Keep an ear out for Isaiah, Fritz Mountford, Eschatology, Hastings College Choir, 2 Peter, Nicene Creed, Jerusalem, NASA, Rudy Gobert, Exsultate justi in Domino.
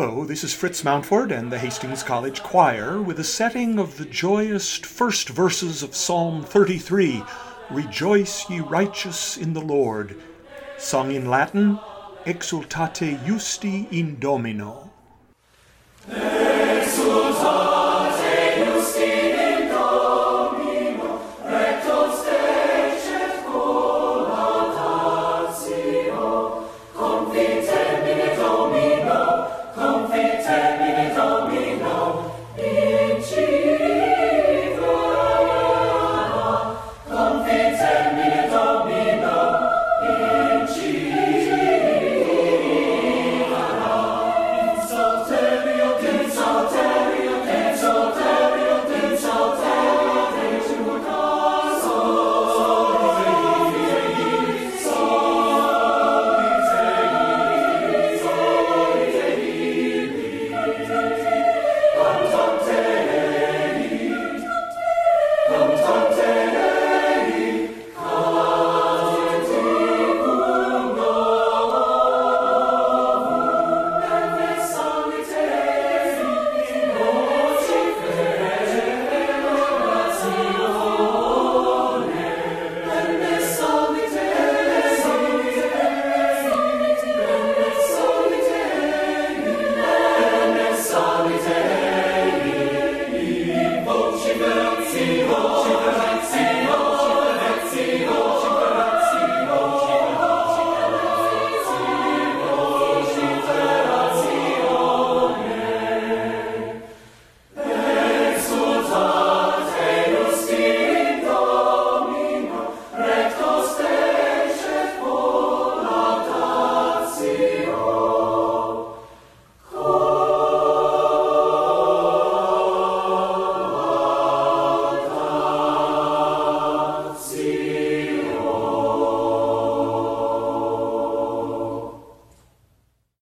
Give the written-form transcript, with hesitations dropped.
Hello, this is Fritz Mountford and the Hastings College Choir with a setting of the joyous first verses of Psalm 33, Rejoice ye righteous in the Lord, sung in Latin, Exsultate justi in Domino.